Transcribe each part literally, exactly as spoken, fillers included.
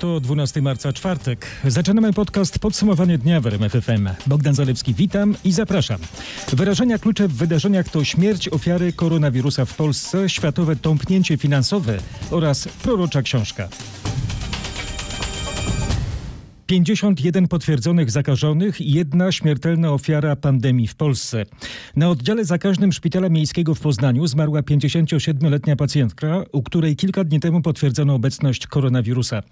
to dwunastego marca, czwartek. Zaczynamy podcast Podsumowanie dnia w R M F F M. Bogdan Zalewski, witam i zapraszam. Wyrażenia klucze w wydarzeniach to śmierć ofiary koronawirusa w Polsce, światowe tąpnięcie finansowe oraz prorocza książka. pięćdziesiąt jeden potwierdzonych zakażonych i jedna śmiertelna ofiara pandemii w Polsce. Na oddziale zakaźnym Szpitala Miejskiego w Poznaniu zmarła pięćdziesięciosiedmioletnia pacjentka, u której kilka dni temu potwierdzono obecność koronawirusa.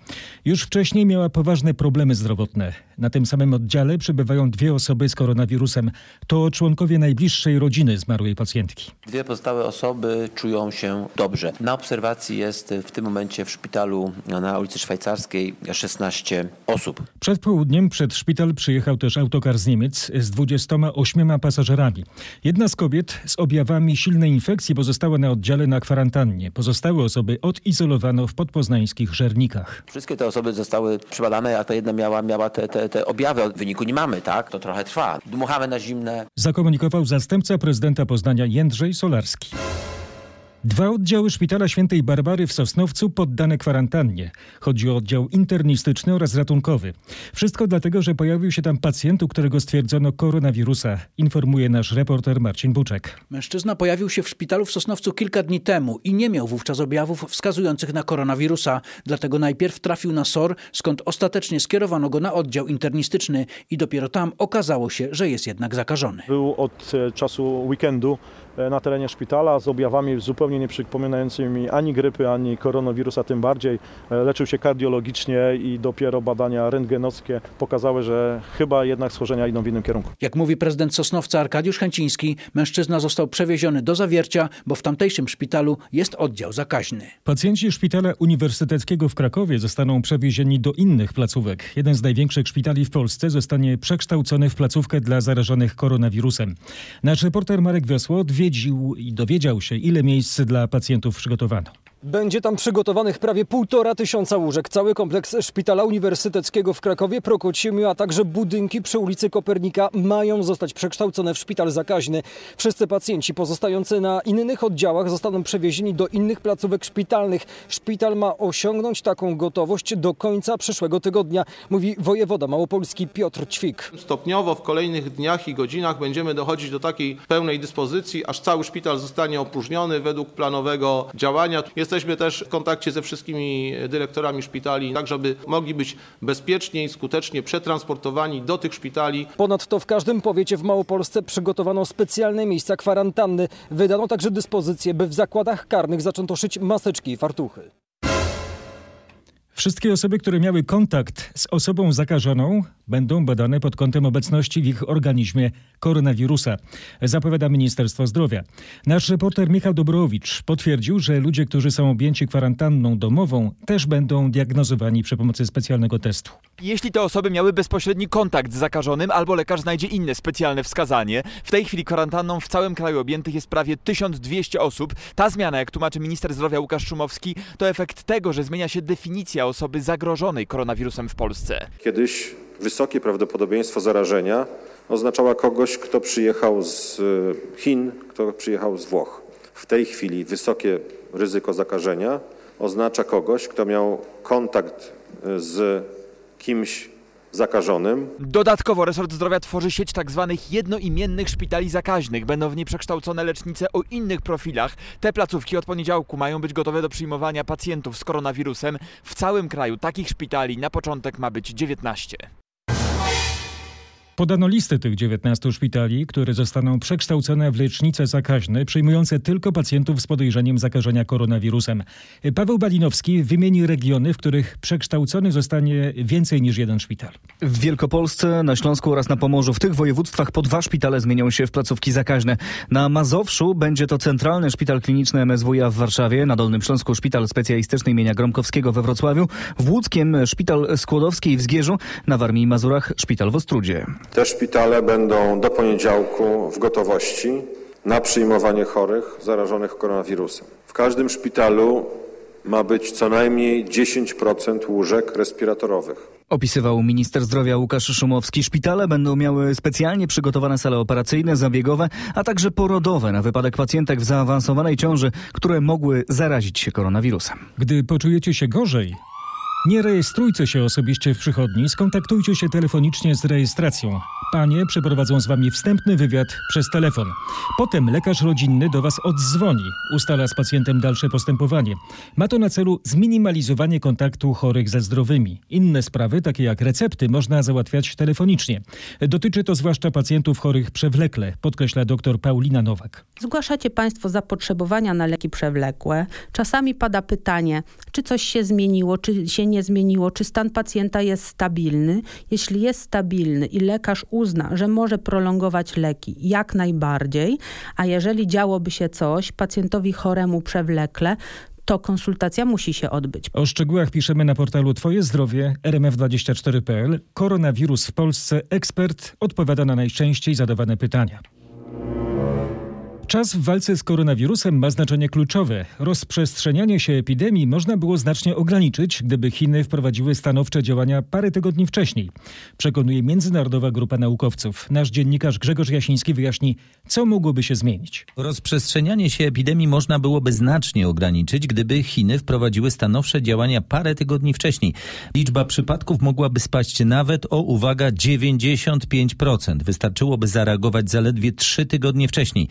Już wcześniej miała poważne problemy zdrowotne. Na tym samym oddziale przebywają dwie osoby z koronawirusem. To członkowie najbliższej rodziny zmarłej pacjentki. Dwie pozostałe osoby czują się dobrze. Na obserwacji jest w tym momencie w szpitalu na ulicy Szwajcarskiej szesnaście osób. Przed południem przed szpital przyjechał też autokar z Niemiec z dwudziestoma ośmioma pasażerami. Jedna z kobiet z objawami silnej infekcji pozostała na oddziale na kwarantannie. Pozostałe osoby odizolowano w podpoznańskich Żernikach. Wszystkie te osoby zostały przebadane, a ta jedna miała, miała te, te, te objawy. Od wyniku nie mamy, tak? To trochę trwa. Dmuchamy na zimne. Zakomunikował zastępca prezydenta Poznania Jędrzej Solarski. Dwa oddziały Szpitala Świętej Barbary w Sosnowcu poddane kwarantannie. Chodzi o oddział internistyczny oraz ratunkowy. Wszystko dlatego, że pojawił się tam pacjent, u którego stwierdzono koronawirusa, informuje nasz reporter Marcin Buczek. Mężczyzna pojawił się w szpitalu w Sosnowcu kilka dni temu i nie miał wówczas objawów wskazujących na koronawirusa. Dlatego najpierw trafił na S O R, skąd ostatecznie skierowano go na oddział internistyczny i dopiero tam okazało się, że jest jednak zakażony. Był od czasu weekendu na terenie szpitala z objawami zupełnie nie przypominającymi ani grypy, ani koronawirusa, tym bardziej. Leczył się kardiologicznie i dopiero badania rentgenowskie pokazały, że chyba jednak schorzenia idą w innym kierunku. Jak mówi prezydent Sosnowca Arkadiusz Chęciński, mężczyzna został przewieziony do Zawiercia, bo w tamtejszym szpitalu jest oddział zakaźny. Pacjenci Szpitala Uniwersyteckiego w Krakowie zostaną przewiezieni do innych placówek. Jeden z największych szpitali w Polsce zostanie przekształcony w placówkę dla zarażonych koronawirusem. Nasz reporter Marek Wiesło odwiedził i dowiedział się, ile miejsc dla pacjentów przygotowano. Będzie tam przygotowanych prawie półtora tysiąca łóżek. Cały kompleks Szpitala Uniwersyteckiego w Krakowie, Prokociemiu, a także budynki przy ulicy Kopernika mają zostać przekształcone w szpital zakaźny. Wszyscy pacjenci pozostający na innych oddziałach zostaną przewiezieni do innych placówek szpitalnych. Szpital ma osiągnąć taką gotowość do końca przyszłego tygodnia, mówi wojewoda małopolski Piotr Ćwik. Stopniowo w kolejnych dniach i godzinach będziemy dochodzić do takiej pełnej dyspozycji, aż cały szpital zostanie opróżniony według planowego działania. Jest Jesteśmy też w kontakcie ze wszystkimi dyrektorami szpitali, tak żeby mogli być bezpiecznie i skutecznie przetransportowani do tych szpitali. Ponadto w każdym powiecie w Małopolsce przygotowano specjalne miejsca kwarantanny. Wydano także dyspozycje, by w zakładach karnych zaczęto szyć maseczki i fartuchy. Wszystkie osoby, które miały kontakt z osobą zakażoną, będą badane pod kątem obecności w ich organizmie koronawirusa, zapowiada Ministerstwo Zdrowia. Nasz reporter Michał Dobrowicz potwierdził, że ludzie, którzy są objęci kwarantanną domową, też będą diagnozowani przy pomocy specjalnego testu. Jeśli te osoby miały bezpośredni kontakt z zakażonym, albo lekarz znajdzie inne specjalne wskazanie. W tej chwili kwarantanną w całym kraju objętych jest prawie tysiąc dwieście osób. Ta zmiana, jak tłumaczy minister zdrowia Łukasz Szumowski, to efekt tego, że zmienia się definicja osoby zagrożonej koronawirusem w Polsce. Kiedyś wysokie prawdopodobieństwo zarażenia oznaczała kogoś, kto przyjechał z Chin, kto przyjechał z Włoch. W tej chwili wysokie ryzyko zakażenia oznacza kogoś, kto miał kontakt z kimś zakażonym. Dodatkowo resort zdrowia tworzy sieć tak zwanych jednoimiennych szpitali zakaźnych. Będą w niej przekształcone lecznice o innych profilach. Te placówki od poniedziałku mają być gotowe do przyjmowania pacjentów z koronawirusem. W całym kraju takich szpitali na początek ma być dziewiętnaście. Podano listę tych dziewiętnastu szpitali, które zostaną przekształcone w lecznice zakaźne, przyjmujące tylko pacjentów z podejrzeniem zakażenia koronawirusem. Paweł Balinowski wymieni regiony, w których przekształcony zostanie więcej niż jeden szpital. W Wielkopolsce, na Śląsku oraz na Pomorzu, w tych województwach po dwa szpitale zmienią się w placówki zakaźne. Na Mazowszu będzie to Centralny Szpital Kliniczny M S W i A w Warszawie, na Dolnym Śląsku Szpital Specjalistyczny im. Gromkowskiego we Wrocławiu, w Łódzkiem Szpital Skłodowski w Zgierzu, na Warmii i Mazurach Szpital w Ostródzie. Te szpitale będą do poniedziałku w gotowości na przyjmowanie chorych zarażonych koronawirusem. W każdym szpitalu ma być co najmniej dziesięć procent łóżek respiratorowych. Opisywał minister zdrowia Łukasz Szumowski. Szpitale będą miały specjalnie przygotowane sale operacyjne, zabiegowe, a także porodowe na wypadek pacjentek w zaawansowanej ciąży, które mogły zarazić się koronawirusem. Gdy poczujecie się gorzej, Nie rejestrujcie się osobiście w przychodni, skontaktujcie się telefonicznie z rejestracją. Panie przeprowadzą z wami wstępny wywiad przez telefon. Potem lekarz rodzinny do was oddzwoni, ustala z pacjentem dalsze postępowanie. Ma to na celu zminimalizowanie kontaktu chorych ze zdrowymi. Inne sprawy, takie jak recepty, można załatwiać telefonicznie. Dotyczy to zwłaszcza pacjentów chorych przewlekle, podkreśla dr Paulina Nowak. Zgłaszacie państwo zapotrzebowania na leki przewlekłe. Czasami pada pytanie, czy coś się zmieniło, czy się nie zmieniło, czy stan pacjenta jest stabilny. Jeśli jest stabilny i lekarz uzna, że może prolongować leki jak najbardziej, a jeżeli działoby się coś pacjentowi choremu przewlekle, to konsultacja musi się odbyć. O szczegółach piszemy na portalu Twoje Zdrowie R M F dwadzieścia cztery kropka p l. Koronawirus w Polsce. Ekspert odpowiada na najczęściej zadawane pytania. Czas w walce z koronawirusem ma znaczenie kluczowe. Rozprzestrzenianie się epidemii można było znacznie ograniczyć, gdyby Chiny wprowadziły stanowcze działania parę tygodni wcześniej. Przekonuje międzynarodowa grupa naukowców. Nasz dziennikarz Grzegorz Jasiński wyjaśni, co mogłoby się zmienić. Rozprzestrzenianie się epidemii można byłoby znacznie ograniczyć, gdyby Chiny wprowadziły stanowcze działania parę tygodni wcześniej. Liczba przypadków mogłaby spaść nawet o, uwaga, dziewięćdziesiąt pięć procent. Wystarczyłoby zareagować zaledwie trzy tygodnie wcześniej.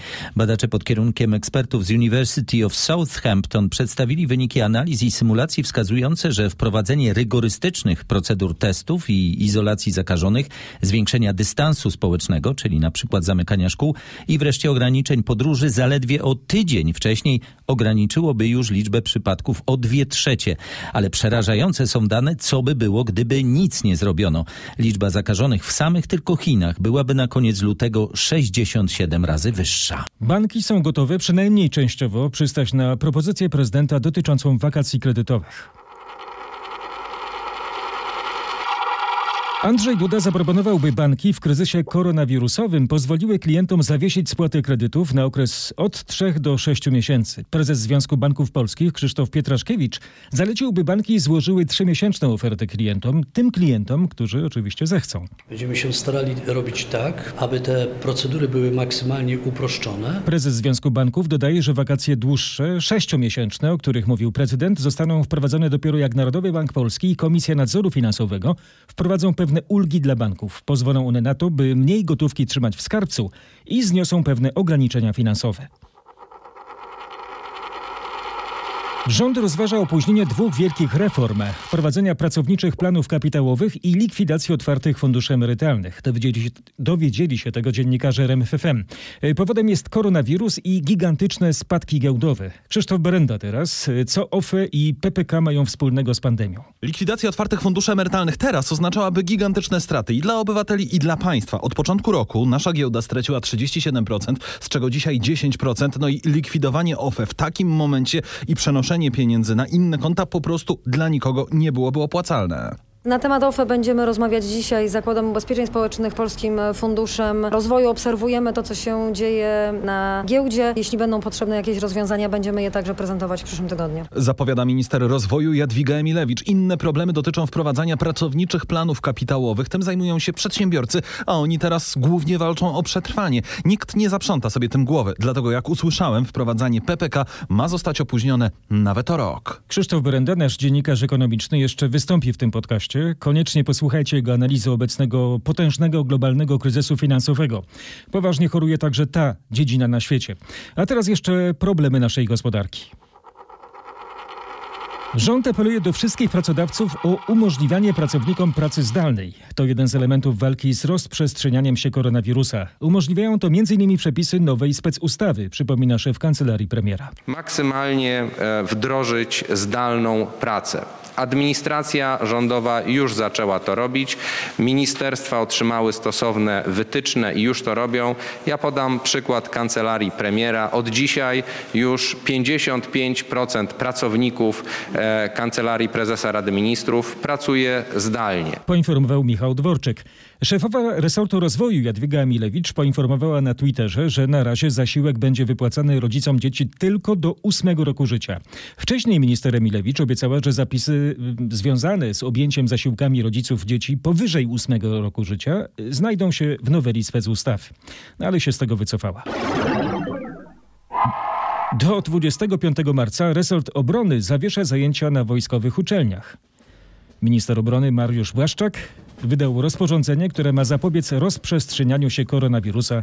Badacze pod kierunkiem ekspertów z University of Southampton przedstawili wyniki analiz i symulacji wskazujące, że wprowadzenie rygorystycznych procedur testów i izolacji zakażonych, zwiększenia dystansu społecznego, czyli na przykład zamykania szkół i wreszcie ograniczeń podróży zaledwie o tydzień wcześniej ograniczyłoby już liczbę przypadków o dwie trzecie. Ale przerażające są dane, co by było, gdyby nic nie zrobiono. Liczba zakażonych w samych tylko Chinach byłaby na koniec lutego sześćdziesiąt siedem razy wyższa. Banki są gotowe przynajmniej częściowo przystać na propozycję prezydenta dotyczącą wakacji kredytowych. Andrzej Duda zaproponował, by banki w kryzysie koronawirusowym pozwoliły klientom zawiesić spłatę kredytów na okres od trzech do sześciu miesięcy. Prezes Związku Banków Polskich Krzysztof Pietraszkiewicz zalecił, by banki złożyły trzymiesięczną ofertę klientom, tym klientom, którzy oczywiście zechcą. Będziemy się starali robić tak, aby te procedury były maksymalnie uproszczone. Prezes Związku Banków dodaje, że wakacje dłuższe, sześciomiesięczne, o których mówił prezydent, zostaną wprowadzone dopiero jak Narodowy Bank Polski i Komisja Nadzoru Finansowego wprowadzą pewne ulgi dla banków. Pozwolą one na to, by mniej gotówki trzymać w skarbcu i zniosą pewne ograniczenia finansowe. Rząd rozważa opóźnienie dwóch wielkich reform: wprowadzenia pracowniczych planów kapitałowych i likwidacji otwartych funduszy emerytalnych. Dowiedzieli, dowiedzieli się tego dziennikarze R M F F M. Powodem jest koronawirus i gigantyczne spadki giełdowe. Krzysztof Berenda teraz. Co O F E i P P K mają wspólnego z pandemią? Likwidacja otwartych funduszy emerytalnych teraz oznaczałaby gigantyczne straty i dla obywateli, i dla państwa. Od początku roku nasza giełda straciła trzydzieści siedem procent, z czego dzisiaj dziesięć procent. No i likwidowanie O F E w takim momencie i przenoszenie pieniędzy na inne konta po prostu dla nikogo nie byłoby opłacalne. Na temat O F E będziemy rozmawiać dzisiaj z Zakładem Ubezpieczeń Społecznych, Polskim Funduszem Rozwoju. Obserwujemy to, co się dzieje na giełdzie. Jeśli będą potrzebne jakieś rozwiązania, będziemy je także prezentować w przyszłym tygodniu. Zapowiada minister rozwoju Jadwiga Emilewicz. Inne problemy dotyczą wprowadzania pracowniczych planów kapitałowych. Tym zajmują się przedsiębiorcy, a oni teraz głównie walczą o przetrwanie. Nikt nie zaprząta sobie tym głowy. Dlatego, jak usłyszałem, wprowadzanie P P K ma zostać opóźnione nawet o rok. Krzysztof Berenda, nasz dziennikarz ekonomiczny, jeszcze wystąpi w tym podcaście. Koniecznie posłuchajcie jego analizy obecnego potężnego globalnego kryzysu finansowego. Poważnie choruje także ta dziedzina na świecie. A teraz jeszcze problemy naszej gospodarki. Rząd apeluje do wszystkich pracodawców o umożliwianie pracownikom pracy zdalnej. To jeden z elementów walki z rozprzestrzenianiem się koronawirusa. Umożliwiają to m.in. przepisy nowej specustawy, przypomina szef kancelarii premiera. Maksymalnie wdrożyć zdalną pracę. Administracja rządowa już zaczęła to robić. Ministerstwa otrzymały stosowne wytyczne i już to robią. Ja podam przykład kancelarii premiera. Od dzisiaj już pięćdziesiąt pięć procent pracowników Kancelarii Prezesa Rady Ministrów pracuje zdalnie. Poinformował Michał Dworczyk. Szefowa resortu rozwoju Jadwiga Emilewicz poinformowała na Twitterze, że na razie zasiłek będzie wypłacany rodzicom dzieci tylko do ósmego roku życia. Wcześniej minister Emilewicz obiecała, że zapisy związane z objęciem zasiłkami rodziców dzieci powyżej ósmego roku życia znajdą się w noweli specustaw. No, ale się z tego wycofała. Do dwudziestego piątego marca resort obrony zawiesza zajęcia na wojskowych uczelniach. Minister obrony Mariusz Błaszczak wydał rozporządzenie, które ma zapobiec rozprzestrzenianiu się koronawirusa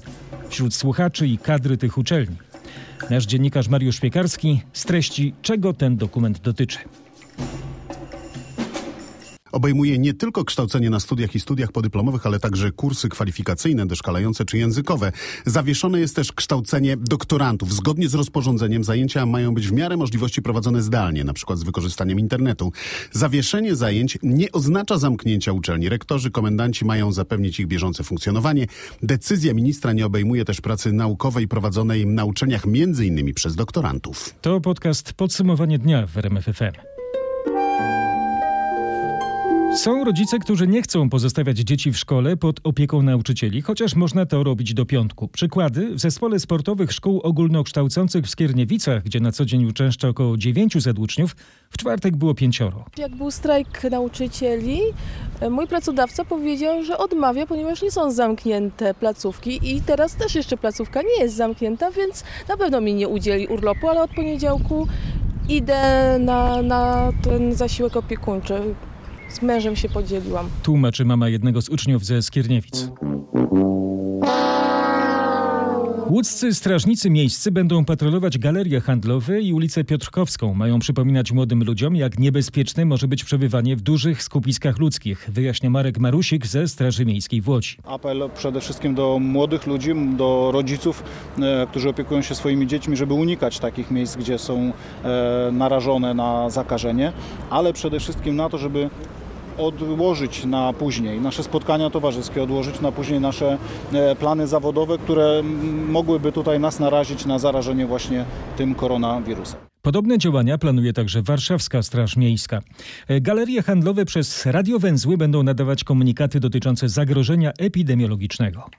wśród słuchaczy i kadry tych uczelni. Nasz dziennikarz Mariusz Piekarski z treści, czego ten dokument dotyczy. Obejmuje nie tylko kształcenie na studiach i studiach podyplomowych, ale także kursy kwalifikacyjne, doszkalające czy językowe. Zawieszone jest też kształcenie doktorantów. Zgodnie z rozporządzeniem zajęcia mają być w miarę możliwości prowadzone zdalnie, na przykład z wykorzystaniem internetu. Zawieszenie zajęć nie oznacza zamknięcia uczelni. Rektorzy, komendanci mają zapewnić ich bieżące funkcjonowanie. Decyzja ministra nie obejmuje też pracy naukowej prowadzonej na uczelniach między innymi przez doktorantów. To podcast Podsumowanie dnia w R M F F M. Są rodzice, którzy nie chcą pozostawiać dzieci w szkole pod opieką nauczycieli, chociaż można to robić do piątku. Przykłady w zespole sportowych szkół ogólnokształcących w Skierniewicach, gdzie na co dzień uczęszcza około dziewięciuset uczniów, w czwartek było pięcioro. Jak był strajk nauczycieli, mój pracodawca powiedział, że odmawia, ponieważ nie są zamknięte placówki i teraz też jeszcze placówka nie jest zamknięta, więc na pewno mi nie udzieli urlopu, ale od poniedziałku idę na, na ten zasiłek opiekuńczy. Z mężem się podzieliłam. Tłumaczy mama jednego z uczniów ze Skierniewic. Łódzcy strażnicy miejscy będą patrolować galerie handlowe i ulicę Piotrkowską. Mają przypominać młodym ludziom, jak niebezpieczne może być przebywanie w dużych skupiskach ludzkich, wyjaśnia Marek Marusik ze Straży Miejskiej w Łodzi. Apel przede wszystkim do młodych ludzi, do rodziców, którzy opiekują się swoimi dziećmi, żeby unikać takich miejsc, gdzie są narażone na zakażenie, ale przede wszystkim na to, żeby odłożyć na później nasze spotkania towarzyskie, odłożyć na później nasze plany zawodowe, które mogłyby tutaj nas narazić na zarażenie właśnie tym koronawirusem. Podobne działania planuje także Warszawska Straż Miejska. Galerie handlowe przez radiowęzły będą nadawać komunikaty dotyczące zagrożenia epidemiologicznego.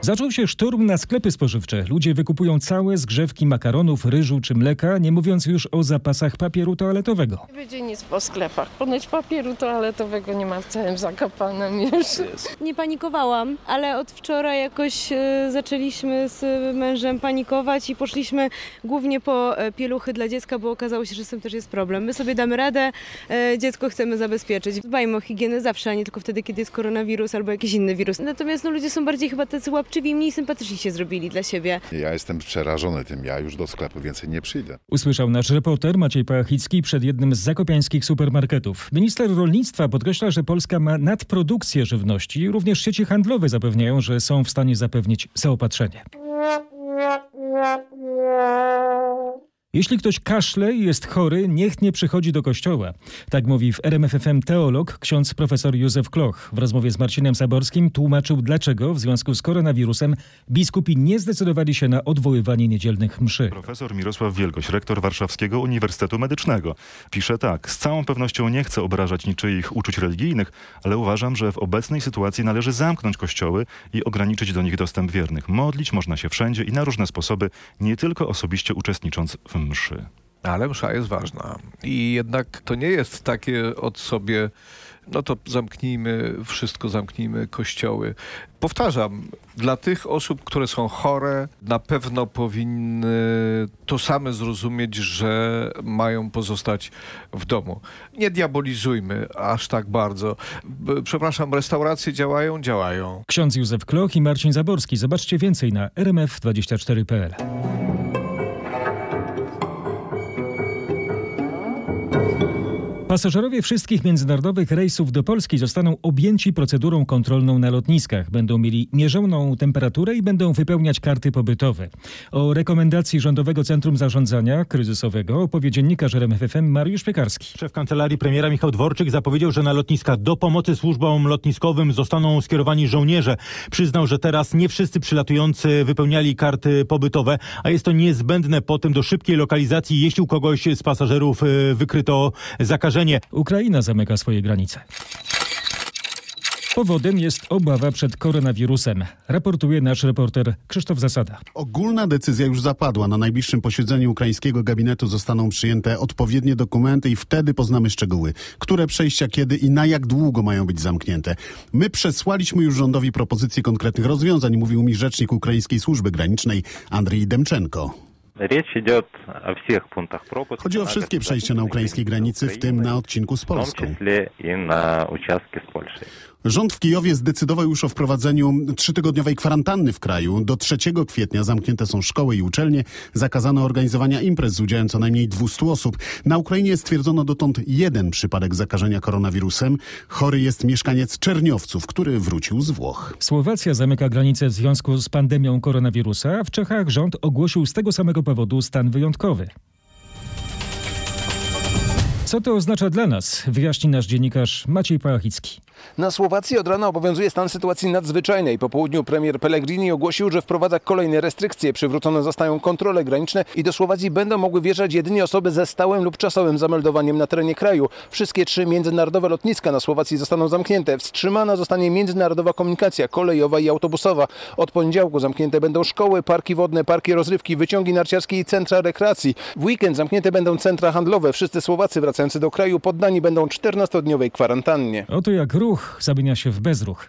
Zaczął się szturm na sklepy spożywcze. Ludzie wykupują całe zgrzewki makaronów, ryżu czy mleka, nie mówiąc już o zapasach papieru toaletowego. Nie będzie nic po sklepach. Ponoć papieru toaletowego nie ma w całym Zakopanem już. Nie panikowałam, ale od wczoraj jakoś zaczęliśmy z mężem panikować i poszliśmy głównie po pieluchy dla dziecka, bo okazało się, że z tym też jest problem. My sobie damy radę, dziecko chcemy zabezpieczyć. Dbajmy o higienę zawsze, a nie tylko wtedy, kiedy jest koronawirus albo jakiś inny wirus. Natomiast no, ludzie są bardziej chyba tacy łapczywi. Czyli mniej sympatyczni się zrobili dla siebie. Ja jestem przerażony tym, ja już do sklepu więcej nie przyjdę. Usłyszał nasz reporter Maciej Pachicki przed jednym z zakopiańskich supermarketów. Minister rolnictwa podkreśla, że Polska ma nadprodukcję żywności. Również sieci handlowe zapewniają, że są w stanie zapewnić zaopatrzenie. Jeśli ktoś kaszle i jest chory, niech nie przychodzi do kościoła. Tak mówi w R M F F M teolog, ksiądz profesor Józef Kloch. W rozmowie z Marcinem Saborskim tłumaczył, dlaczego w związku z koronawirusem biskupi nie zdecydowali się na odwoływanie niedzielnych mszy. Profesor Mirosław Wielgoś, rektor Warszawskiego Uniwersytetu Medycznego, pisze tak. Z całą pewnością nie chcę obrażać niczyich uczuć religijnych, ale uważam, że w obecnej sytuacji należy zamknąć kościoły i ograniczyć do nich dostęp wiernych. Modlić można się wszędzie i na różne sposoby, nie tylko osobiście uczestnicząc w mszy. Ale msza jest ważna i jednak to nie jest takie od sobie, no to zamknijmy wszystko, zamknijmy kościoły. Powtarzam, dla tych osób, które są chore, na pewno powinny to same zrozumieć, że mają pozostać w domu. Nie diabolizujmy aż tak bardzo. Przepraszam, restauracje działają? Działają. Ksiądz Józef Kloch i Marcin Zaborski. Zobaczcie więcej na r m f dwadzieścia cztery kropka p l. Pasażerowie wszystkich międzynarodowych rejsów do Polski zostaną objęci procedurą kontrolną na lotniskach. Będą mieli mierzoną temperaturę i będą wypełniać karty pobytowe. O rekomendacji Rządowego Centrum Zarządzania Kryzysowego opowie dziennikarz R M F F M Mariusz Piekarski. Szef kancelarii premiera Michał Dworczyk zapowiedział, że na lotniskach do pomocy służbom lotniskowym zostaną skierowani żołnierze. Przyznał, że teraz nie wszyscy przylatujący wypełniali karty pobytowe, a jest to niezbędne potem do szybkiej lokalizacji, jeśli u kogoś z pasażerów wykryto zakażenie. Ukraina zamyka swoje granice. Powodem jest obawa przed koronawirusem, raportuje nasz reporter Krzysztof Zasada. Ogólna decyzja już zapadła. Na najbliższym posiedzeniu ukraińskiego gabinetu zostaną przyjęte odpowiednie dokumenty i wtedy poznamy szczegóły. Które przejścia, kiedy i na jak długo mają być zamknięte. My przesłaliśmy już rządowi propozycje konkretnych rozwiązań, mówił mi rzecznik ukraińskiej służby granicznej Andrii Demczenko. Chodzi o wszystkie przejścia na ukraińskiej granicy, w tym na odcinku z Polską. Rząd w Kijowie zdecydował już o wprowadzeniu trzytygodniowej kwarantanny w kraju. Do trzeciego kwietnia zamknięte są szkoły i uczelnie. Zakazano organizowania imprez z udziałem co najmniej dwieście osób. Na Ukrainie stwierdzono dotąd jeden przypadek zakażenia koronawirusem. Chory jest mieszkaniec Czerniowców, który wrócił z Włoch. Słowacja zamyka granicę w związku z pandemią koronawirusa. W Czechach rząd ogłosił z tego samego powodu stan wyjątkowy. Co to oznacza dla nas? Wyjaśni nasz dziennikarz Maciej Pałachicki. Na Słowacji od rana obowiązuje stan sytuacji nadzwyczajnej. Po południu premier Pellegrini ogłosił, że wprowadza kolejne restrykcje. Przywrócone zostają kontrole graniczne i do Słowacji będą mogły wjeżdżać jedynie osoby ze stałym lub czasowym zameldowaniem na terenie kraju. Wszystkie trzy międzynarodowe lotniska na Słowacji zostaną zamknięte. Wstrzymana zostanie międzynarodowa komunikacja kolejowa i autobusowa. Od poniedziałku zamknięte będą szkoły, parki wodne, parki rozrywki, wyciągi narciarskie i centra rekreacji. W weekend zamknięte będą centra handlowe. Wszyscy Słowacy wracający do kraju poddani będą czternastodniowej kwarantannie. Oto jak ruch zamienia się w bezruch.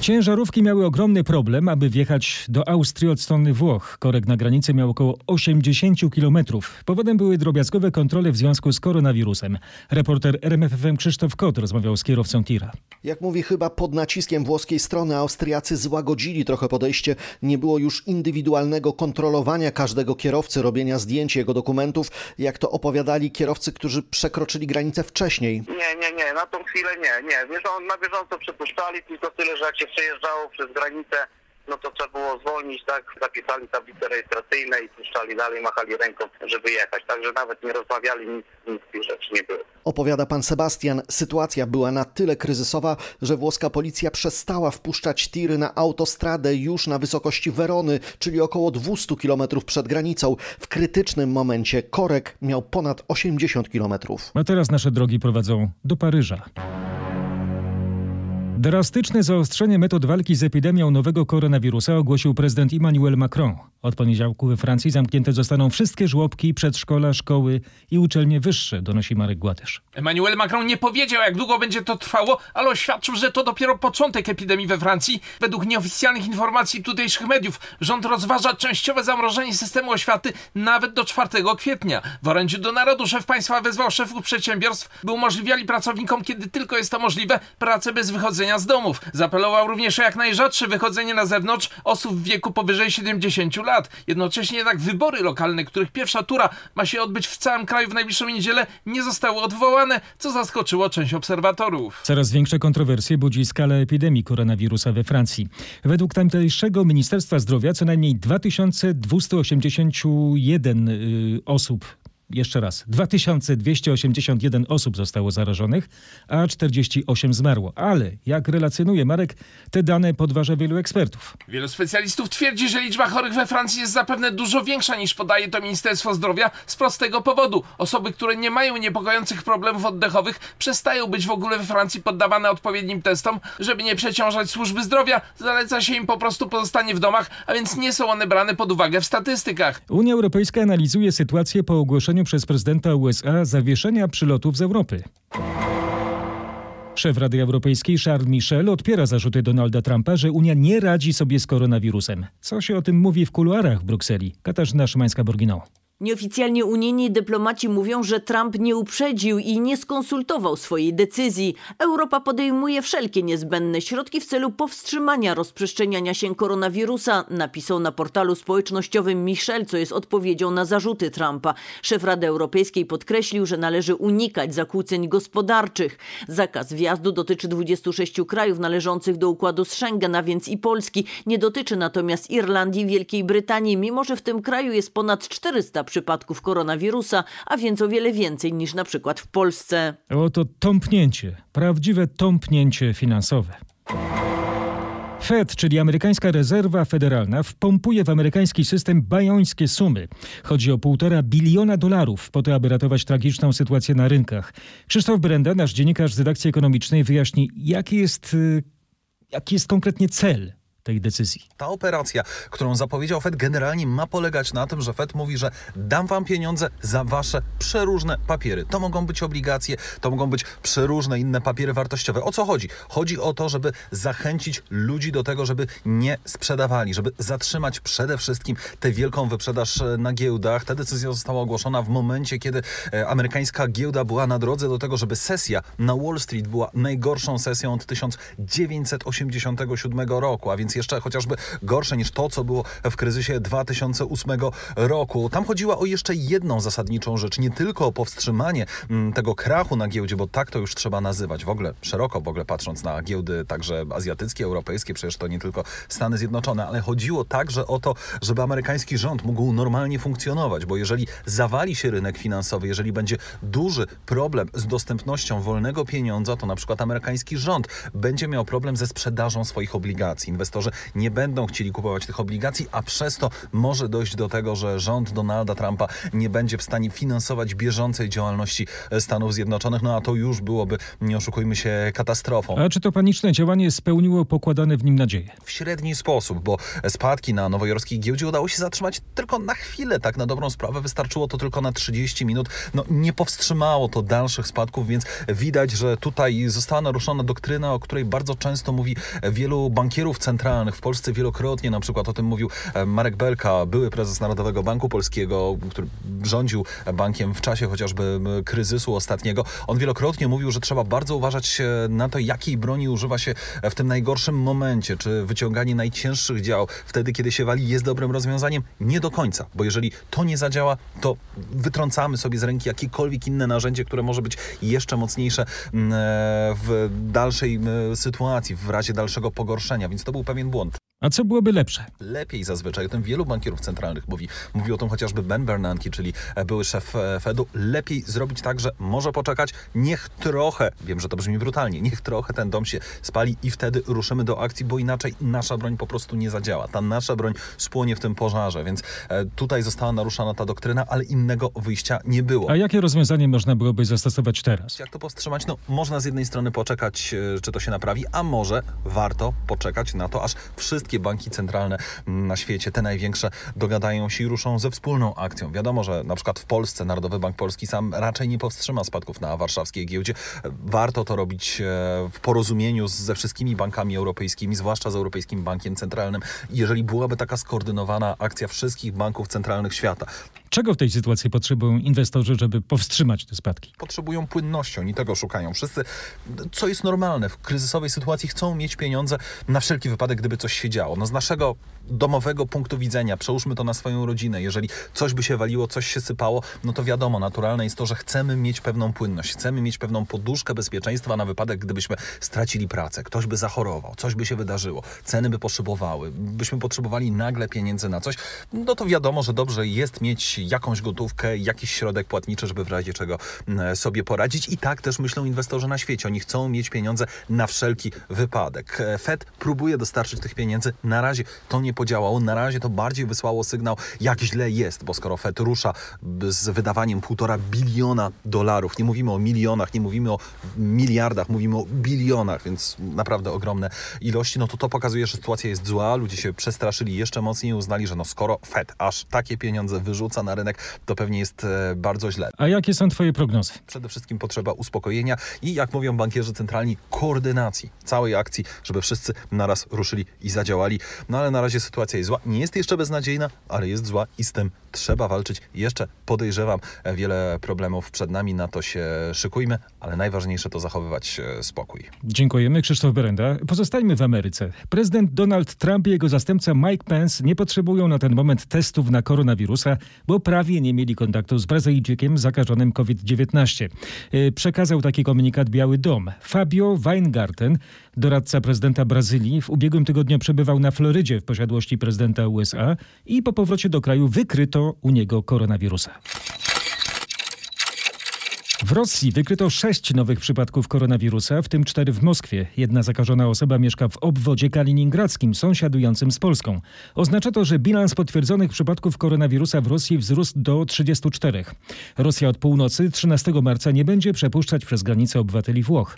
Ciężarówki miały ogromny problem, aby wjechać do Austrii od strony Włoch. Korek na granicy miał około osiemdziesiąt kilometrów. Powodem były drobiazgowe kontrole w związku z koronawirusem. Reporter R M F F M Krzysztof Kot rozmawiał z kierowcą tira. Jak mówi, chyba pod naciskiem włoskiej strony Austriacy złagodzili trochę podejście. Nie było już indywidualnego kontrolowania każdego kierowcy, robienia zdjęć jego dokumentów, jak to opowiadali kierowcy, którzy przekroczyli granicę wcześniej. Nie, nie, nie, na tą chwilę nie, nie. Wieżą, na bieżąco przepuszczali, tylko tyle, że jak się przejeżdżało przez granicę, no to trzeba było zwolnić, tak, zapisali tablice rejestracyjne i puszczali dalej, machali ręką, żeby jechać. Także nawet nie rozmawiali, nic, nic tych rzeczy nie było. Opowiada pan Sebastian, sytuacja była na tyle kryzysowa, że włoska policja przestała wpuszczać tiry na autostradę już na wysokości Werony, czyli około dwieście kilometrów przed granicą. W krytycznym momencie korek miał ponad osiemdziesiąt kilometrów. A teraz nasze drogi prowadzą do Paryża. Drastyczne zaostrzenie metod walki z epidemią nowego koronawirusa ogłosił prezydent Emmanuel Macron. Od poniedziałku we Francji zamknięte zostaną wszystkie żłobki, przedszkola, szkoły i uczelnie wyższe, donosi Marek Gładysz. Emmanuel Macron nie powiedział, jak długo będzie to trwało, ale oświadczył, że to dopiero początek epidemii we Francji. Według nieoficjalnych informacji tutejszych mediów rząd rozważa częściowe zamrożenie systemu oświaty nawet do czwartego kwietnia. W orędziu do narodu szef państwa wezwał szefów przedsiębiorstw, by umożliwiali pracownikom, kiedy tylko jest to możliwe, pracę bez wychodzenia z domów. Zaapelował również o jak najrzadsze wychodzenie na zewnątrz osób w wieku powyżej siedemdziesięciu lat. Jednocześnie jednak wybory lokalne, których pierwsza tura ma się odbyć w całym kraju w najbliższą niedzielę, nie zostały odwołane, co zaskoczyło część obserwatorów. Coraz większe kontrowersje budzi skala epidemii koronawirusa we Francji. Według tamtejszego Ministerstwa Zdrowia co najmniej dwa tysiące dwieście osiemdziesiąt jeden yy, osób Jeszcze raz, dwa tysiące dwieście osiemdziesiąt jeden osób zostało zarażonych, a czterdzieści osiem zmarło. Ale, jak relacjonuje Marek, te dane podważa wielu ekspertów. Wielu specjalistów twierdzi, że liczba chorych we Francji jest zapewne dużo większa niż podaje to Ministerstwo Zdrowia z prostego powodu. Osoby, które nie mają niepokojących problemów oddechowych, przestają być w ogóle we Francji poddawane odpowiednim testom. Żeby nie przeciążać służby zdrowia, zaleca się im po prostu pozostanie w domach, a więc nie są one brane pod uwagę w statystykach. Unia Europejska analizuje sytuację po ogłoszeniu przez prezydenta U S A zawieszenia przylotów z Europy. Szef Rady Europejskiej Charles Michel odpiera zarzuty Donalda Trumpa, że Unia nie radzi sobie z koronawirusem. Co się o tym mówi w kuluarach w Brukseli? Katarzyna Szymańska-Borgino. Nieoficjalnie unijni dyplomaci mówią, że Trump nie uprzedził i nie skonsultował swojej decyzji. Europa podejmuje wszelkie niezbędne środki w celu powstrzymania rozprzestrzeniania się koronawirusa, napisał na portalu społecznościowym Michel, co jest odpowiedzią na zarzuty Trumpa. Szef Rady Europejskiej podkreślił, że należy unikać zakłóceń gospodarczych. Zakaz wjazdu dotyczy dwudziestu sześciu krajów należących do układu z Schengen, a więc i Polski. Nie dotyczy natomiast Irlandii i Wielkiej Brytanii, mimo że w tym kraju jest ponad czterysta przypadków koronawirusa, a więc o wiele więcej niż na przykład w Polsce. Oto tąpnięcie, prawdziwe tąpnięcie finansowe. Fed, czyli amerykańska rezerwa federalna, wpompuje w amerykański system bajońskie sumy. Chodzi o półtora biliona dolarów po to, aby ratować tragiczną sytuację na rynkach. Krzysztof Berenda, nasz dziennikarz z redakcji ekonomicznej, wyjaśni, jaki jest, jaki jest konkretnie cel tej decyzji. Ta operacja, którą zapowiedział F E D, generalnie ma polegać na tym, że F E D mówi, że dam wam pieniądze za wasze przeróżne papiery. To mogą być obligacje, to mogą być przeróżne inne papiery wartościowe. O co chodzi? Chodzi o to, żeby zachęcić ludzi do tego, żeby nie sprzedawali, żeby zatrzymać przede wszystkim tę wielką wyprzedaż na giełdach. Ta decyzja została ogłoszona w momencie, kiedy amerykańska giełda była na drodze do tego, żeby sesja na Wall Street była najgorszą sesją od tysiąc dziewięćset osiemdziesiątego siódmego roku, a więc jeszcze chociażby gorsze niż to, co było w kryzysie dwa tysiące ósmego roku. Tam chodziła o jeszcze jedną zasadniczą rzecz, nie tylko o powstrzymanie tego krachu na giełdzie, bo tak to już trzeba nazywać w ogóle, szeroko w ogóle patrząc na giełdy także azjatyckie, europejskie, przecież to nie tylko Stany Zjednoczone, ale chodziło także o to, żeby amerykański rząd mógł normalnie funkcjonować, bo jeżeli zawali się rynek finansowy, jeżeli będzie duży problem z dostępnością wolnego pieniądza, to na przykład amerykański rząd będzie miał problem ze sprzedażą swoich obligacji. Inwestorzy nie będą chcieli kupować tych obligacji, a przez to może dojść do tego, że rząd Donalda Trumpa nie będzie w stanie finansować bieżącej działalności Stanów Zjednoczonych, no a to już byłoby, nie oszukujmy się, katastrofą. A czy to paniczne działanie spełniło pokładane w nim nadzieje? W średni sposób, bo spadki na nowojorskiej giełdzie udało się zatrzymać tylko na chwilę, tak na dobrą sprawę wystarczyło to tylko na trzydzieści minut. No nie powstrzymało to dalszych spadków, więc widać, że tutaj została naruszona doktryna, o której bardzo często mówi wielu bankierów centralnych w Polsce wielokrotnie, na przykład o tym mówił Marek Belka, były prezes Narodowego Banku Polskiego, który rządził bankiem w czasie chociażby kryzysu ostatniego. On wielokrotnie mówił, że trzeba bardzo uważać na to, jakiej broni używa się w tym najgorszym momencie, czy wyciąganie najcięższych dział wtedy, kiedy się wali, jest dobrym rozwiązaniem? Nie do końca, bo jeżeli to nie zadziała, to wytrącamy sobie z ręki jakiekolwiek inne narzędzie, które może być jeszcze mocniejsze w dalszej sytuacji, w razie dalszego pogorszenia, więc to był pewien błąd. A co byłoby lepsze? Lepiej zazwyczaj, o tym wielu bankierów centralnych mówi. Mówi o tym chociażby Ben Bernanke, czyli były szef Fedu. Lepiej zrobić tak, że może poczekać, niech trochę, wiem, że to brzmi brutalnie, niech trochę ten dom się spali i wtedy ruszymy do akcji, bo inaczej nasza broń po prostu nie zadziała. Ta nasza broń spłonie w tym pożarze, więc tutaj została naruszana ta doktryna, ale innego wyjścia nie było. A jakie rozwiązanie można byłoby zastosować teraz? Jak to powstrzymać? No, można z jednej strony poczekać, czy to się naprawi, a może warto poczekać na to, aż wszystko Wszystkie banki centralne na świecie, te największe, dogadają się i ruszą ze wspólną akcją. Wiadomo, że na przykład w Polsce Narodowy Bank Polski sam raczej nie powstrzyma spadków na warszawskiej giełdzie. Warto to robić w porozumieniu ze wszystkimi bankami europejskimi, zwłaszcza z Europejskim Bankiem Centralnym, jeżeli byłaby taka skoordynowana akcja wszystkich banków centralnych świata. Czego w tej sytuacji potrzebują inwestorzy, żeby powstrzymać te spadki? Potrzebują płynności, oni tego szukają. Wszyscy, co jest normalne, w kryzysowej sytuacji chcą mieć pieniądze na wszelki wypadek, gdyby coś się działo. No z naszego domowego punktu widzenia, przełóżmy to na swoją rodzinę, jeżeli coś by się waliło, coś się sypało, no to wiadomo, naturalne jest to, że chcemy mieć pewną płynność, chcemy mieć pewną poduszkę bezpieczeństwa na wypadek, gdybyśmy stracili pracę, ktoś by zachorował, coś by się wydarzyło, ceny by poszybowały, byśmy potrzebowali nagle pieniędzy na coś, no to wiadomo, że dobrze jest mieć jakąś gotówkę, jakiś środek płatniczy, żeby w razie czego sobie poradzić. I tak też myślą inwestorzy na świecie. Oni chcą mieć pieniądze na wszelki wypadek. F E D próbuje dostarczyć tych pieniędzy. Na razie to nie podziałało. Na razie to bardziej wysłało sygnał, jak źle jest, bo skoro F E D rusza z wydawaniem półtora biliona dolarów, nie mówimy o milionach, nie mówimy o miliardach, mówimy o bilionach, więc naprawdę ogromne ilości, no to to pokazuje, że sytuacja jest zła. Ludzie się przestraszyli jeszcze mocniej i uznali, że no skoro F E D aż takie pieniądze wyrzuca na rynek, to pewnie jest bardzo źle. A jakie są twoje prognozy? Przede wszystkim potrzeba uspokojenia i, jak mówią bankierzy centralni, koordynacji całej akcji, żeby wszyscy naraz ruszyli i zadziałali. No ale na razie sytuacja jest zła. Nie jest jeszcze beznadziejna, ale jest zła i z tym trzeba walczyć. Jeszcze podejrzewam wiele problemów przed nami, na to się szykujmy, ale najważniejsze to zachowywać spokój. Dziękujemy. Krzysztof Berenda. Pozostańmy w Ameryce. Prezydent Donald Trump i jego zastępca Mike Pence nie potrzebują na ten moment testów na koronawirusa, bo prawie nie mieli kontaktu z Brazylijczykiem zakażonym COVID dziewiętnaście. Przekazał taki komunikat Biały Dom. Fabio Weingarten, doradca prezydenta Brazylii, w ubiegłym tygodniu przebywał na Florydzie w posiadłości prezydenta U S A i po powrocie do kraju wykryto u niego koronawirusa. W Rosji wykryto sześć nowych przypadków koronawirusa, w tym cztery w Moskwie. Jedna zakażona osoba mieszka w obwodzie kaliningradzkim, sąsiadującym z Polską. Oznacza to, że bilans potwierdzonych przypadków koronawirusa w Rosji wzrósł do trzydziestu czterech. Rosja od północy trzynastego marca nie będzie przepuszczać przez granicę obywateli Włoch.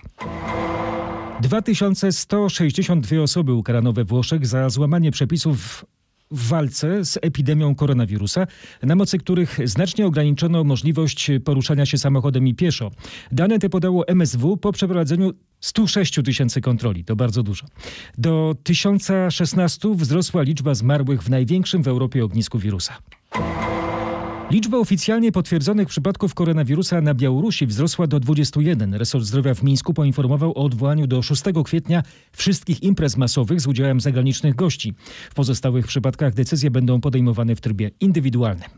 dwa tysiące sto sześćdziesiąt dwie osoby ukarano we Włoszech za złamanie przepisów w walce z epidemią koronawirusa, na mocy których znacznie ograniczono możliwość poruszania się samochodem i pieszo. Dane te podało M S W po przeprowadzeniu stu sześciu tysięcy kontroli. To bardzo dużo. Do tysiąca szesnastu wzrosła liczba zmarłych w największym w Europie ognisku wirusa. Liczba oficjalnie potwierdzonych przypadków koronawirusa na Białorusi wzrosła do dwudziestu jeden. Resort Zdrowia w Mińsku poinformował o odwołaniu do szóstego kwietnia wszystkich imprez masowych z udziałem zagranicznych gości. W pozostałych przypadkach decyzje będą podejmowane w trybie indywidualnym.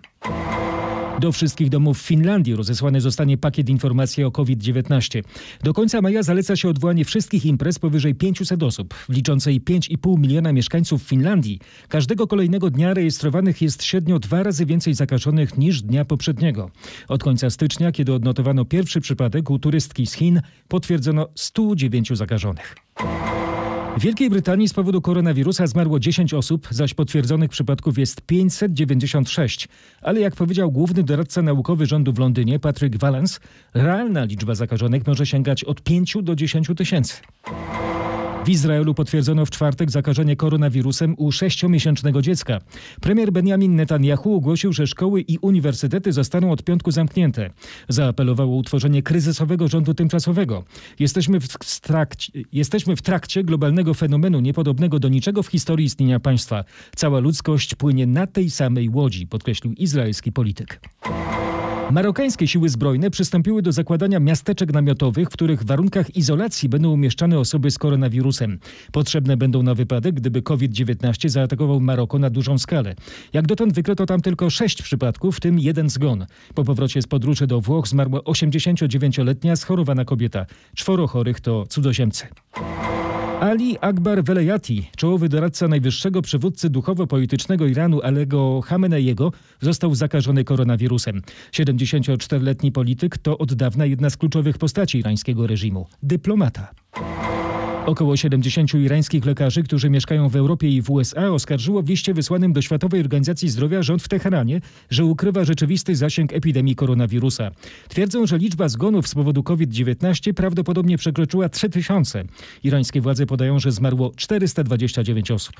Do wszystkich domów w Finlandii rozesłany zostanie pakiet informacji o COVID dziewiętnaście. Do końca maja zaleca się odwołanie wszystkich imprez powyżej pięciuset osób. W liczącej pięć i pół miliona mieszkańców Finlandii każdego kolejnego dnia rejestrowanych jest średnio dwa razy więcej zakażonych niż dnia poprzedniego. Od końca stycznia, kiedy odnotowano pierwszy przypadek u turystki z Chin, potwierdzono stu dziewięciu zakażonych. W Wielkiej Brytanii z powodu koronawirusa zmarło dziesięć osób, zaś potwierdzonych przypadków jest pięćset dziewięćdziesiąt sześć. Ale jak powiedział główny doradca naukowy rządu w Londynie, Patrick Vallance, realna liczba zakażonych może sięgać od pięciu do dziesięciu tysięcy. W Izraelu potwierdzono w czwartek zakażenie koronawirusem u sześciomiesięcznego dziecka. Premier Benjamin Netanyahu ogłosił, że szkoły i uniwersytety zostaną od piątku zamknięte. Zaapelował o utworzenie kryzysowego rządu tymczasowego. Jesteśmy w trakcie, jesteśmy w trakcie globalnego fenomenu niepodobnego do niczego w historii istnienia państwa. Cała ludzkość płynie na tej samej łodzi, podkreślił izraelski polityk. Marokańskie siły zbrojne przystąpiły do zakładania miasteczek namiotowych, w których w warunkach izolacji będą umieszczane osoby z koronawirusem. Potrzebne będą na wypadek, gdyby COVID dziewiętnaście zaatakował Maroko na dużą skalę. Jak dotąd wykryto tam tylko sześć przypadków, w tym jeden zgon. Po powrocie z podróży do Włoch zmarła osiemdziesięciodziewięcioletnia schorowana kobieta. Czworo chorych to cudzoziemcy. Ali Akbar Velayati, czołowy doradca najwyższego przywódcy duchowo-politycznego Iranu Alego Chameneiego, został zakażony koronawirusem. siedemdziesięcioczteroletni polityk to od dawna jedna z kluczowych postaci irańskiego reżimu – dyplomata. Około siedemdziesięciu irańskich lekarzy, którzy mieszkają w Europie i w U S A, oskarżyło w liście wysłanym do Światowej Organizacji Zdrowia rząd w Teheranie, że ukrywa rzeczywisty zasięg epidemii koronawirusa. Twierdzą, że liczba zgonów z powodu COVID dziewiętnaście prawdopodobnie przekroczyła trzy tysiące. Irańskie władze podają, że zmarło czterysta dwadzieścia dziewięć osób.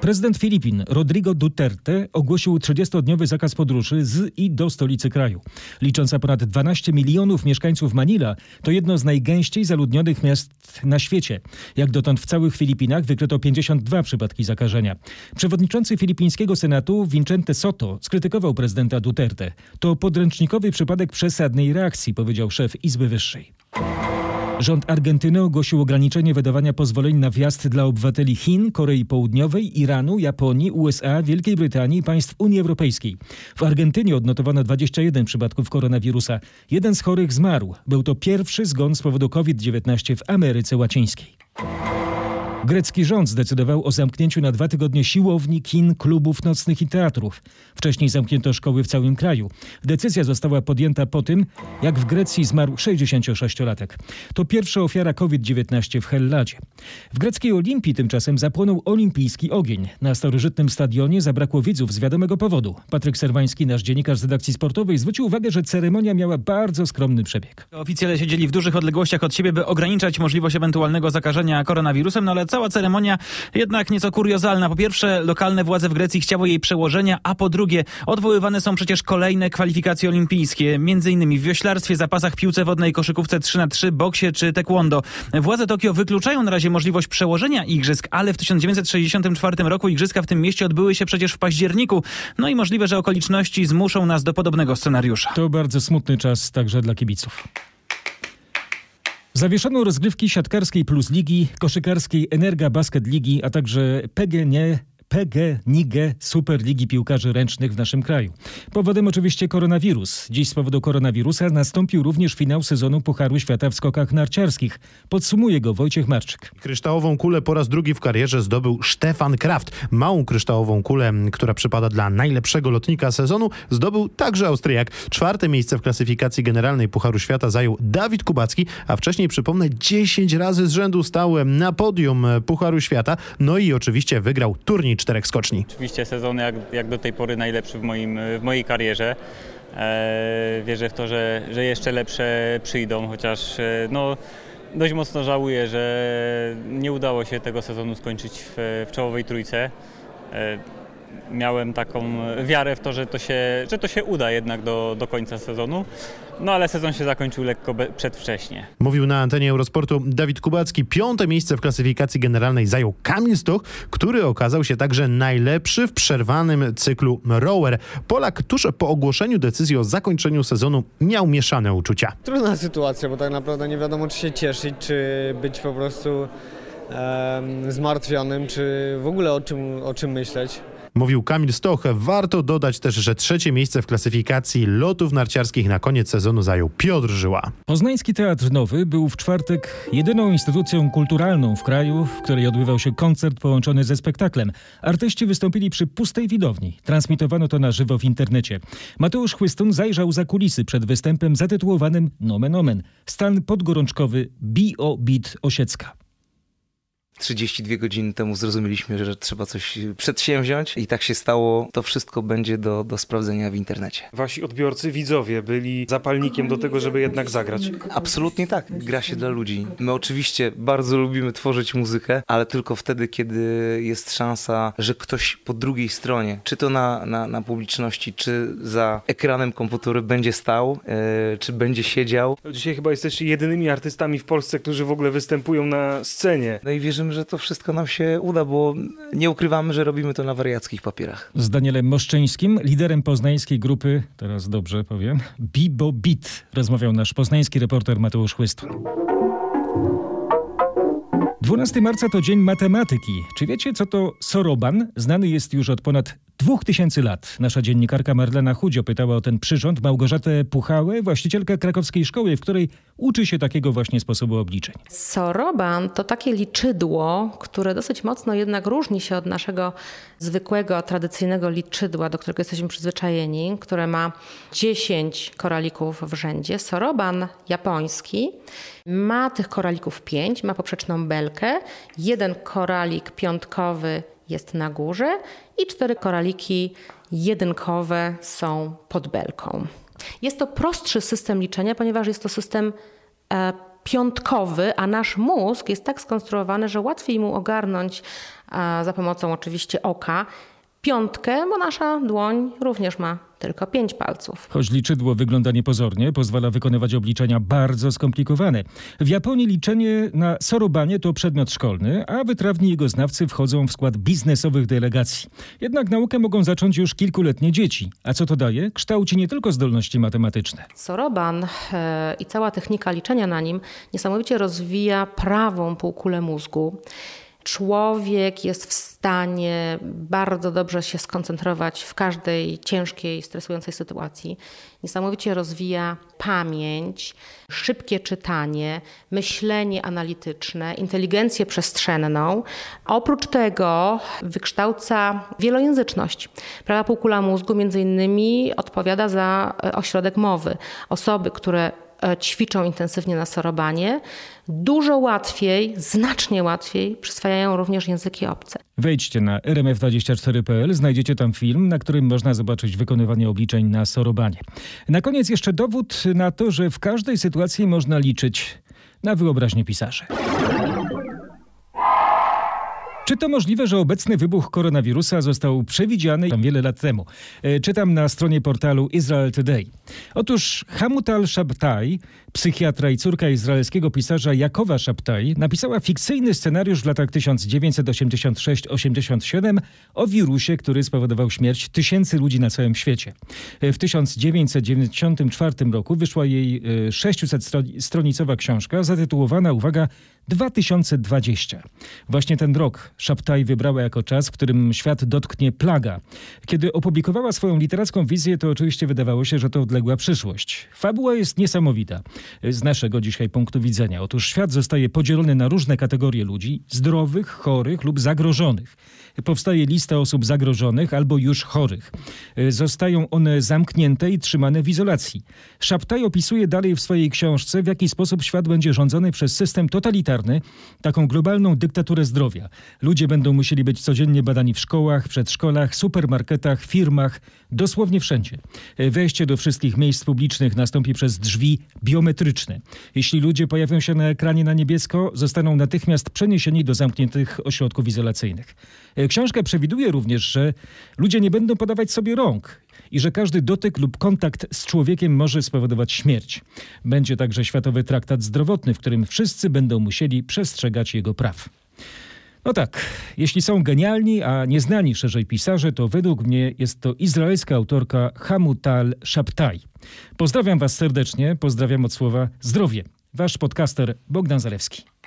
Prezydent Filipin Rodrigo Duterte ogłosił trzydziestodniowy zakaz podróży z i do stolicy kraju. Licząca ponad dwanaście milionów mieszkańców Manila to jedno z najgęściej zaludnionych miast na świecie. Jak dotąd w całych Filipinach wykryto pięćdziesiąt dwa przypadki zakażenia. Przewodniczący filipińskiego senatu Vicente Soto skrytykował prezydenta Duterte. To podręcznikowy przypadek przesadnej reakcji, powiedział szef Izby Wyższej. Rząd Argentyny ogłosił ograniczenie wydawania pozwoleń na wjazd dla obywateli Chin, Korei Południowej, Iranu, Japonii, U S A, Wielkiej Brytanii i państw Unii Europejskiej. W Argentynie odnotowano dwadzieścia jeden przypadków koronawirusa. Jeden z chorych zmarł. Był to pierwszy zgon z powodu COVID dziewiętnaście w Ameryce Łacińskiej. Grecki rząd zdecydował o zamknięciu na dwa tygodnie siłowni, kin, klubów nocnych i teatrów. Wcześniej zamknięto szkoły w całym kraju. Decyzja została podjęta po tym, jak w Grecji zmarł sześćdziesięciosześciolatek. To pierwsza ofiara COVID dziewiętnaście w Helladzie. W greckiej Olimpii tymczasem zapłonął olimpijski ogień. Na starożytnym stadionie zabrakło widzów z wiadomego powodu. Patryk Serwański, nasz dziennikarz z redakcji sportowej, zwrócił uwagę, że ceremonia miała bardzo skromny przebieg. Oficjele siedzieli w dużych odległościach od siebie, by ograniczać możliwość ewentualnego zakażenia koronawirusem, no ale cała ceremonia jednak nieco kuriozalna. Po pierwsze, lokalne władze w Grecji chciały jej przełożenia, a po drugie, odwoływane są przecież kolejne kwalifikacje olimpijskie. Między innymi w wioślarstwie, zapasach, piłce wodnej, koszykówce trzy na trzy, boksie czy taekwondo. Władze Tokio wykluczają na razie możliwość przełożenia igrzysk, ale w tysiąc dziewięćset sześćdziesiątym czwartym roku igrzyska w tym mieście odbyły się przecież w październiku. No i możliwe, że okoliczności zmuszą nas do podobnego scenariusza. To bardzo smutny czas także dla kibiców. Zawieszono rozgrywki siatkarskiej Plus Ligi, koszykarskiej Energa Basket Ligi, a także P G N. P G N I G Superligi Piłkarzy Ręcznych w naszym kraju. Powodem oczywiście koronawirus. Dziś z powodu koronawirusa nastąpił również finał sezonu Pucharu Świata w skokach narciarskich. Podsumuje go Wojciech Marczyk. Kryształową kulę po raz drugi w karierze zdobył Stefan Kraft. Małą kryształową kulę, która przypada dla najlepszego lotnika sezonu, zdobył także Austriak. Czwarte miejsce w klasyfikacji generalnej Pucharu Świata zajął Dawid Kubacki, a wcześniej, przypomnę, dziesięć razy z rzędu stałem na podium Pucharu Świata. No i oczywiście wygrał turniej czterech skoczni. Oczywiście sezon jak, jak do tej pory najlepszy w, moim, w mojej karierze. E, wierzę w to, że, że jeszcze lepsze przyjdą, chociaż e, no, Dość mocno żałuję, że nie udało się tego sezonu skończyć w, w czołowej trójce. Miałem taką wiarę w to, że to się, że to się uda jednak do, do końca sezonu. No ale sezon się zakończył lekko be- przedwcześnie. Mówił na antenie Eurosportu Dawid Kubacki. Piąte miejsce w klasyfikacji generalnej zajął Kamil Stoch, który okazał się także najlepszy w przerwanym cyklu rower. Polak tuż po ogłoszeniu decyzji o zakończeniu sezonu miał mieszane uczucia. Trudna sytuacja, bo tak naprawdę nie wiadomo, czy się cieszyć, czy być po prostu um, zmartwionym, czy w ogóle o czym, o czym myśleć. Mówił Kamil Stoch. Warto dodać też, że trzecie miejsce w klasyfikacji lotów narciarskich na koniec sezonu zajął Piotr Żyła. Poznański Teatr Nowy był w czwartek jedyną instytucją kulturalną w kraju, w której odbywał się koncert połączony ze spektaklem. Artyści wystąpili przy pustej widowni. Transmitowano to na żywo w internecie. Mateusz Chłystun zajrzał za kulisy przed występem zatytułowanym Nomen Omen. Stan podgorączkowy Bio-Bit Osiecka. trzydzieści dwie godziny temu zrozumieliśmy, że trzeba coś przedsięwziąć i tak się stało. To wszystko będzie do, do sprawdzenia w internecie. Wasi odbiorcy, widzowie byli zapalnikiem do tego, żeby jednak zagrać. Absolutnie tak. Gra się dla ludzi. My oczywiście bardzo lubimy tworzyć muzykę, ale tylko wtedy, kiedy jest szansa, że ktoś po drugiej stronie, czy to na, na, na publiczności, czy za ekranem komputeru będzie stał, yy, czy będzie siedział. Dzisiaj chyba jesteście jedynymi artystami w Polsce, którzy w ogóle występują na scenie. No i wierzymy, że to wszystko nam się uda, bo nie ukrywamy, że robimy to na wariackich papierach. Z Danielem Moszczyńskim, liderem poznańskiej grupy, teraz dobrze powiem, Bibo Beat, rozmawiał nasz poznański reporter Mateusz Chłystun. dwunastego marca to Dzień Matematyki. Czy wiecie, co to soroban? Znany jest już od ponad dwóch tysięcy lat. Nasza dziennikarka Marlena Chudzio pytała o ten przyrząd Małgorzatę Puchałę, właścicielkę krakowskiej szkoły, w której uczy się takiego właśnie sposobu obliczeń. Soroban to takie liczydło, które dosyć mocno jednak różni się od naszego zwykłego, tradycyjnego liczydła, do którego jesteśmy przyzwyczajeni, które ma dziesięć koralików w rzędzie. Soroban japoński ma tych koralików pięć, ma poprzeczną belkę, jeden koralik piątkowy jest na górze i cztery koraliki jedynkowe są pod belką. Jest to prostszy system liczenia, ponieważ jest to system e, piątkowy, a nasz mózg jest tak skonstruowany, że łatwiej mu ogarnąć e, za pomocą oczywiście oka piątkę, bo nasza dłoń również ma tylko pięć palców. Choć liczydło wygląda niepozornie, pozwala wykonywać obliczenia bardzo skomplikowane. W Japonii liczenie na sorobanie to przedmiot szkolny, a wytrawni jego znawcy wchodzą w skład biznesowych delegacji. Jednak naukę mogą zacząć już kilkuletnie dzieci. A co to daje? Kształci nie tylko zdolności matematyczne. Soroban e, i cała technika liczenia na nim niesamowicie rozwija prawą półkulę mózgu. Człowiek jest w stanie bardzo dobrze się skoncentrować w każdej ciężkiej, stresującej sytuacji. Niesamowicie rozwija pamięć, szybkie czytanie, myślenie analityczne, inteligencję przestrzenną. Oprócz tego wykształca wielojęzyczność. Prawa półkula mózgu między innymi odpowiada za ośrodek mowy. Osoby, które ćwiczą intensywnie na sorobanie, dużo łatwiej, znacznie łatwiej przyswajają również języki obce. Wejdźcie na r m f dwadzieścia cztery kropka p l, znajdziecie tam film, na którym można zobaczyć wykonywanie obliczeń na sorobanie. Na koniec jeszcze dowód na to, że w każdej sytuacji można liczyć na wyobraźnię pisarzy. Czy to możliwe, że obecny wybuch koronawirusa został przewidziany tam wiele lat temu? Czytam na stronie portalu Israel Today. Otóż Hamutal Szabtaj, psychiatra i córka izraelskiego pisarza Jakowa Szabtaj, napisała fikcyjny scenariusz w latach tysiąc dziewięćset osiemdziesiąt sześć osiemdziesiąt siedem o wirusie, który spowodował śmierć tysięcy ludzi na całym świecie. W tysiąc dziewięćset dziewięćdziesiątym czwartym roku wyszła jej sześćset stronicowa książka zatytułowana, uwaga, dwa tysiące dwadzieścia. Właśnie ten rok Szabtaj wybrała jako czas, w którym świat dotknie plaga. Kiedy opublikowała swoją literacką wizję, to oczywiście wydawało się, że to odległa przyszłość. Fabuła jest niesamowita z naszego dzisiaj punktu widzenia. Otóż świat zostaje podzielony na różne kategorie ludzi, zdrowych, chorych lub zagrożonych. Powstaje lista osób zagrożonych albo już chorych. Zostają one zamknięte i trzymane w izolacji. Szabtaj opisuje dalej w swojej książce, w jaki sposób świat będzie rządzony przez system totalitarny, sanitarny, taką globalną dyktaturę zdrowia. Ludzie będą musieli być codziennie badani w szkołach, przedszkolach, supermarketach, firmach, dosłownie wszędzie. Wejście do wszystkich miejsc publicznych nastąpi przez drzwi biometryczne. Jeśli ludzie pojawią się na ekranie na niebiesko, zostaną natychmiast przeniesieni do zamkniętych ośrodków izolacyjnych. Książka przewiduje również, że ludzie nie będą podawać sobie rąk i że każdy dotyk lub kontakt z człowiekiem może spowodować śmierć. Będzie także Światowy Traktat Zdrowotny, w którym wszyscy będą musieli przestrzegać jego praw. No tak, jeśli są genialni, a nieznani szerzej pisarze, to według mnie jest to izraelska autorka Hamutal Szabtaj. Pozdrawiam Was serdecznie, pozdrawiam od słowa zdrowie. Wasz podcaster Bogdan Zalewski.